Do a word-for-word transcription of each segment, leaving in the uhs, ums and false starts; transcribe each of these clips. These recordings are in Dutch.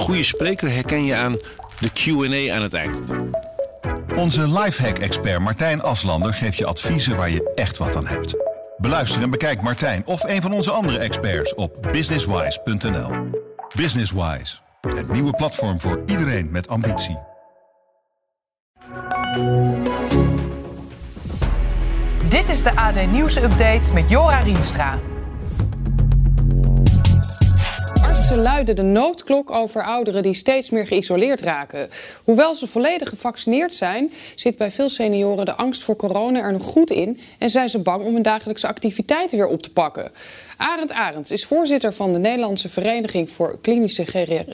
goede spreker herken je aan de Q en A aan het eind. Onze lifehack-expert Martijn Aslander geeft je adviezen waar je echt wat aan hebt. Beluister en bekijk Martijn of een van onze andere experts op businesswise punt n l. Businesswise, het nieuwe platform voor iedereen met ambitie. Dit is de A D Nieuws Update met Jora Rienstra. Artsen luiden de noodklok over ouderen die steeds meer geïsoleerd raken. Hoewel ze volledig gevaccineerd zijn, zit bij veel senioren de angst voor corona er nog goed in en zijn ze bang om hun dagelijkse activiteiten weer op te pakken. Arend Arends is voorzitter van de Nederlandse Vereniging voor Klinische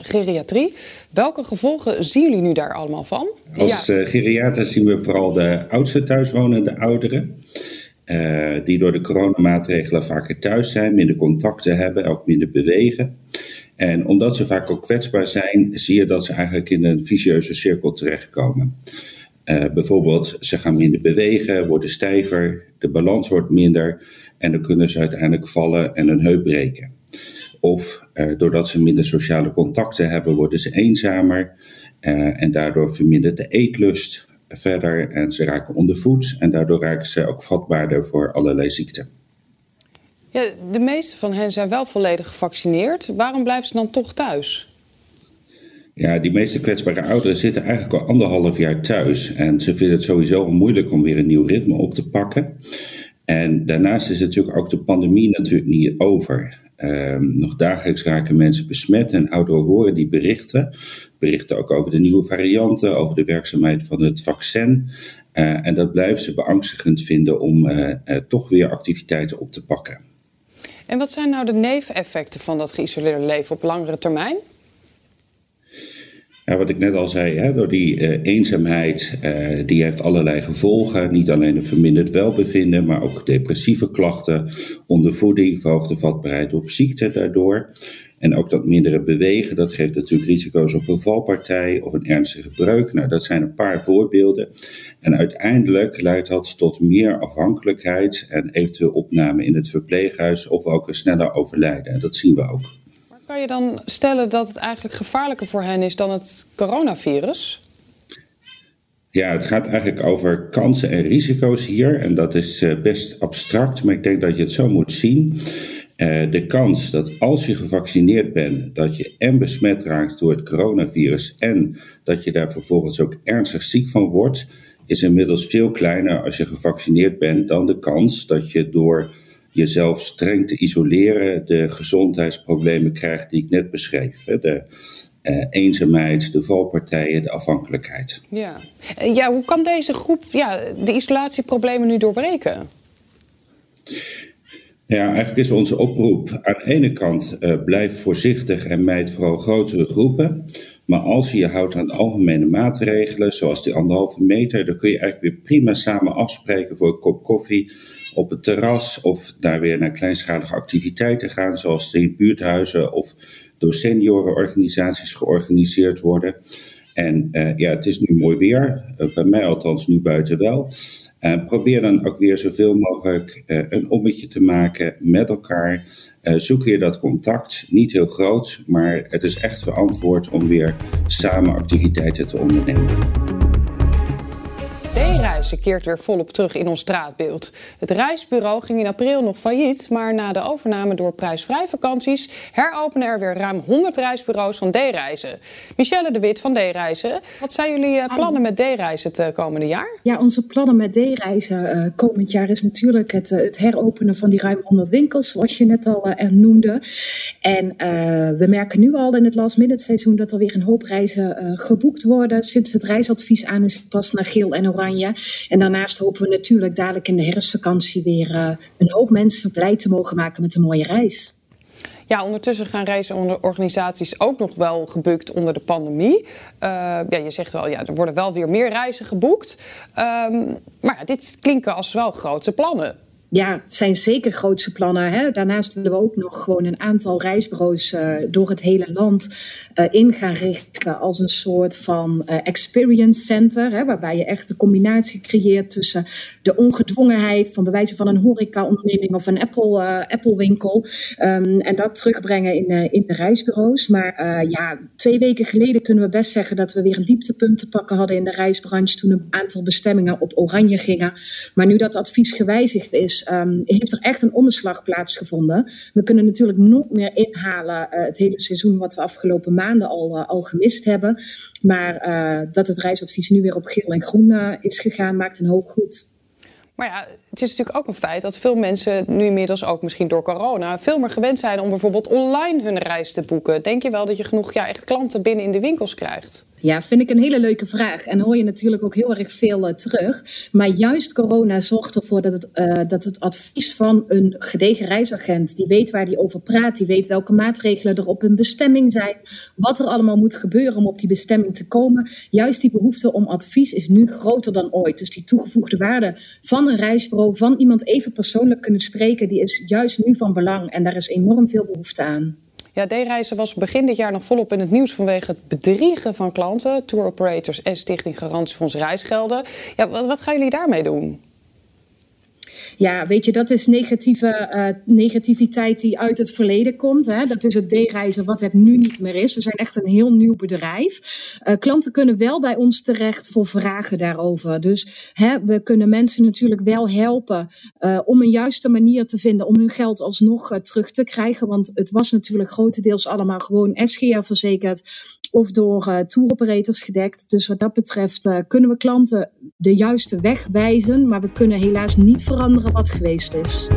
Geriatrie. Welke gevolgen zien jullie nu daar allemaal van? Als ja. geriater zien we vooral de oudste thuiswonende ouderen. Uh, die door de coronamaatregelen vaker thuis zijn, minder contacten hebben, ook minder bewegen. En omdat ze vaak ook kwetsbaar zijn, zie je dat ze eigenlijk in een vicieuze cirkel terechtkomen. Uh, bijvoorbeeld, ze gaan minder bewegen, worden stijver, de balans wordt minder en dan kunnen ze uiteindelijk vallen en een heup breken. Of uh, doordat ze minder sociale contacten hebben, worden ze eenzamer uh, en daardoor vermindert de eetlust verder en ze raken ondervoed en daardoor raken ze ook vatbaarder voor allerlei ziekten. Ja, de meeste van hen zijn wel volledig gevaccineerd. Waarom blijven ze dan toch thuis? Ja, die meeste kwetsbare ouderen zitten eigenlijk al anderhalf jaar thuis en ze vinden het sowieso moeilijk om weer een nieuw ritme op te pakken. En daarnaast is natuurlijk ook de pandemie natuurlijk niet over. Um, nog dagelijks raken mensen besmet en ouderen horen die berichten. Berichten ook over de nieuwe varianten, over de werkzaamheid van het vaccin. Uh, en dat blijft ze beangstigend vinden om uh, uh, toch weer activiteiten op te pakken. En wat zijn nou de neveneffecten van dat geïsoleerde leven op langere termijn? Ja, wat ik net al zei, hè, door die uh, eenzaamheid, uh, die heeft allerlei gevolgen. Niet alleen een verminderd welbevinden, maar ook depressieve klachten, ondervoeding, verhoogde vatbaarheid op ziekte daardoor. En ook dat mindere bewegen, dat geeft natuurlijk risico's op een valpartij of een ernstige breuk. Nou, dat zijn een paar voorbeelden. En uiteindelijk leidt dat tot meer afhankelijkheid en eventueel opname in het verpleeghuis of ook een sneller overlijden. En dat zien we ook. Kan je dan stellen dat het eigenlijk gevaarlijker voor hen is dan het coronavirus? Ja, het gaat eigenlijk over kansen en risico's hier. En dat is best abstract, maar ik denk dat je het zo moet zien. Uh, de kans dat als je gevaccineerd bent, dat je en besmet raakt door het coronavirus en dat je daar vervolgens ook ernstig ziek van wordt, is inmiddels veel kleiner als je gevaccineerd bent dan de kans dat je door jezelf streng te isoleren de gezondheidsproblemen krijgt die ik net beschreef. De uh, eenzaamheid, de valpartijen, de afhankelijkheid. Ja. Ja, hoe kan deze groep ja, de isolatieproblemen nu doorbreken? Ja, eigenlijk is onze oproep aan de ene kant uh, blijf voorzichtig en mijd vooral grotere groepen. Maar als je je houdt aan algemene maatregelen, zoals die anderhalve meter, dan kun je eigenlijk weer prima samen afspreken voor een kop koffie op het terras of daar weer naar kleinschalige activiteiten gaan, zoals de buurthuizen of door seniorenorganisaties georganiseerd worden. En uh, ja, het is nu mooi weer, uh, bij mij althans nu buiten wel. Uh, probeer dan ook weer zoveel mogelijk uh, een ommetje te maken met elkaar. Uh, zoek weer dat contact, niet heel groot, maar het is echt verantwoord om weer samen activiteiten te ondernemen. D-Reizen keert weer volop terug in ons straatbeeld. Het reisbureau ging in april nog failliet, maar na de overname door Prijsvrij Vakanties heropenen er weer ruim honderd reisbureaus van D-Reizen. Michelle de Wit van D-Reizen, wat zijn jullie plannen met D-Reizen het komende jaar? Ja, onze plannen met D-Reizen uh, komend jaar is natuurlijk het, uh, het heropenen van die ruim honderd winkels, zoals je net al uh, noemde. En uh, we merken nu al in het last minute seizoen dat er weer een hoop reizen uh, geboekt worden. Sinds het reisadvies aan is pas naar geel en oranje. En daarnaast hopen we natuurlijk dadelijk in de herfstvakantie weer uh, een hoop mensen blij te mogen maken met een mooie reis. Ja, ondertussen gaan reisorganisaties ook nog wel gebukt onder de pandemie. Uh, ja, je zegt wel, ja, er worden wel weer meer reizen geboekt. Um, maar ja, dit klinken als wel grote plannen. Ja, het zijn zeker grootse plannen. Hè. Daarnaast willen we ook nog gewoon een aantal reisbureaus uh, door het hele land uh, in gaan richten als een soort van uh, experience center. Hè, waarbij je echt de combinatie creëert tussen de ongedwongenheid van de wijze van een horecaonderneming of een Apple, uh, Apple winkel. Um, en dat terugbrengen in, uh, in de reisbureaus. Maar uh, ja, twee weken geleden kunnen we best zeggen dat we weer een dieptepunt te pakken hadden in de reisbranche toen een aantal bestemmingen op oranje gingen. Maar nu dat advies gewijzigd is, Um, heeft er echt een omslag plaatsgevonden. We kunnen natuurlijk nog meer inhalen uh, het hele seizoen wat we afgelopen maanden al, uh, al gemist hebben. Maar uh, dat het reisadvies nu weer op geel en groen uh, is gegaan, maakt een hoop goed. Maar ja, het is natuurlijk ook een feit dat veel mensen nu inmiddels ook misschien door corona veel meer gewend zijn om bijvoorbeeld online hun reis te boeken. Denk je wel dat je genoeg ja, echt klanten binnen in de winkels krijgt? Ja, vind ik een hele leuke vraag. En hoor je natuurlijk ook heel erg veel uh, terug. Maar juist corona zorgt ervoor dat het, uh, dat het advies van een gedegen reisagent, die weet waar die over praat, die weet welke maatregelen er op hun bestemming zijn, wat er allemaal moet gebeuren om op die bestemming te komen. Juist die behoefte om advies is nu groter dan ooit. Dus die toegevoegde waarde van een reisbureau, van iemand even persoonlijk kunnen spreken, die is juist nu van belang. En daar is enorm veel behoefte aan. Ja, D-Reizen was begin dit jaar nog volop in het nieuws vanwege het bedriegen van klanten, tour operators en Stichting Garantiefonds Reisgelden. Ja, wat, wat gaan jullie daarmee doen? Ja, weet je, dat is negatieve, uh, negativiteit die uit het verleden komt. Hè. Dat is het D-Reizen wat het nu niet meer is. We zijn echt een heel nieuw bedrijf. Uh, klanten kunnen wel bij ons terecht voor vragen daarover. Dus hè, we kunnen mensen natuurlijk wel helpen uh, om een juiste manier te vinden om hun geld alsnog uh, terug te krijgen. Want het was natuurlijk grotendeels allemaal gewoon S G R verzekerd of door uh, tour operators gedekt. Dus wat dat betreft uh, kunnen we klanten de juiste weg wijzen. Maar we kunnen helaas niet veranderen wat geweest is.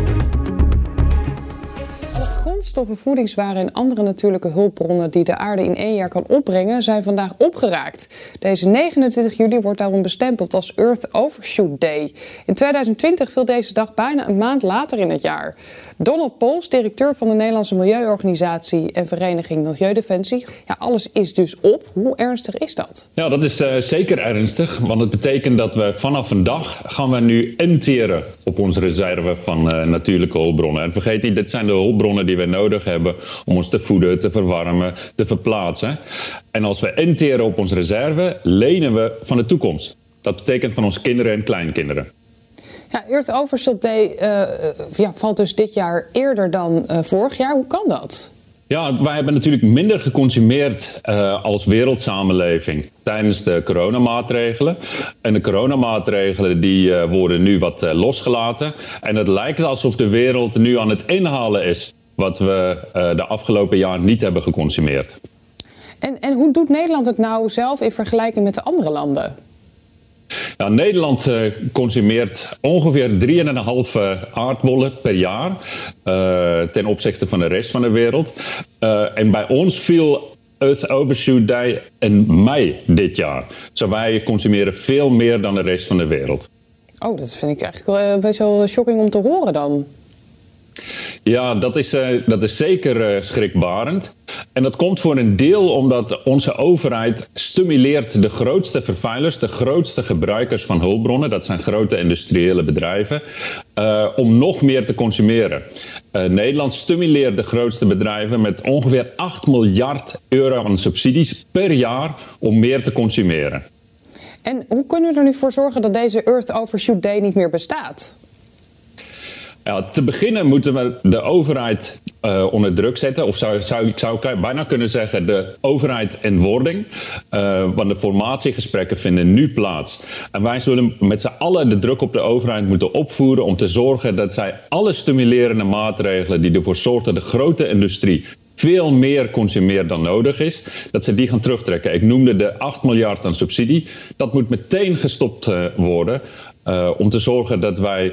Grondstoffen, voedingswaren en andere natuurlijke hulpbronnen die de aarde in één jaar kan opbrengen, zijn vandaag opgeraakt. Deze negenentwintig juli wordt daarom bestempeld als Earth Overshoot Day. In tweeduizend twintig viel deze dag bijna een maand later in het jaar. Donald Pols, directeur van de Nederlandse Milieuorganisatie en Vereniging Milieudefensie. Ja, alles is dus op. Hoe ernstig is dat? Nou, dat is uh, zeker ernstig, want het betekent dat we vanaf een dag gaan we nu enteren op onze reserve van uh, natuurlijke hulpbronnen. En vergeet niet, dit zijn de hulpbronnen die we nodig hebben om ons te voeden, te verwarmen, te verplaatsen. En als we enteren op onze reserve, lenen we van de toekomst. Dat betekent van onze kinderen en kleinkinderen. Ja, Earth Overshoot Day uh, ja, valt dus dit jaar eerder dan uh, vorig jaar. Hoe kan dat? Ja, wij hebben natuurlijk minder geconsumeerd uh, als wereldsamenleving tijdens de coronamaatregelen. En de coronamaatregelen die uh, worden nu wat uh, losgelaten. En het lijkt alsof de wereld nu aan het inhalen is wat we uh, de afgelopen jaar niet hebben geconsumeerd. En, en hoe doet Nederland het nou zelf in vergelijking met de andere landen? Nou, Nederland uh, consumeert ongeveer drie komma vijf uh, aardbollen per jaar uh, ten opzichte van de rest van de wereld. Uh, en bij ons viel Earth Overshoot Day in mei dit jaar. Dus wij consumeren veel meer dan de rest van de wereld. Oh, dat vind ik eigenlijk wel uh, best wel shocking om te horen dan. Ja, dat is, uh, dat is zeker uh, schrikbarend. En dat komt voor een deel omdat onze overheid stimuleert de grootste vervuilers, de grootste gebruikers van hulpbronnen, dat zijn grote industriële bedrijven, uh, om nog meer te consumeren. Uh, Nederland stimuleert de grootste bedrijven met ongeveer acht miljard euro aan subsidies per jaar om meer te consumeren. En hoe kunnen we er nu voor zorgen dat deze Earth Overshoot Day niet meer bestaat? Ja, te beginnen moeten we de overheid uh, onder druk zetten. Of zou, zou, ik zou bijna kunnen zeggen de overheid in wording. Uh, want de formatiegesprekken vinden nu plaats. En wij zullen met z'n allen de druk op de overheid moeten opvoeren om te zorgen dat zij alle stimulerende maatregelen die ervoor zorgen dat de grote industrie veel meer consumeert dan nodig is, dat ze die gaan terugtrekken. Ik noemde de acht miljard aan subsidie. Dat moet meteen gestopt uh, worden. Uh, om te zorgen dat wij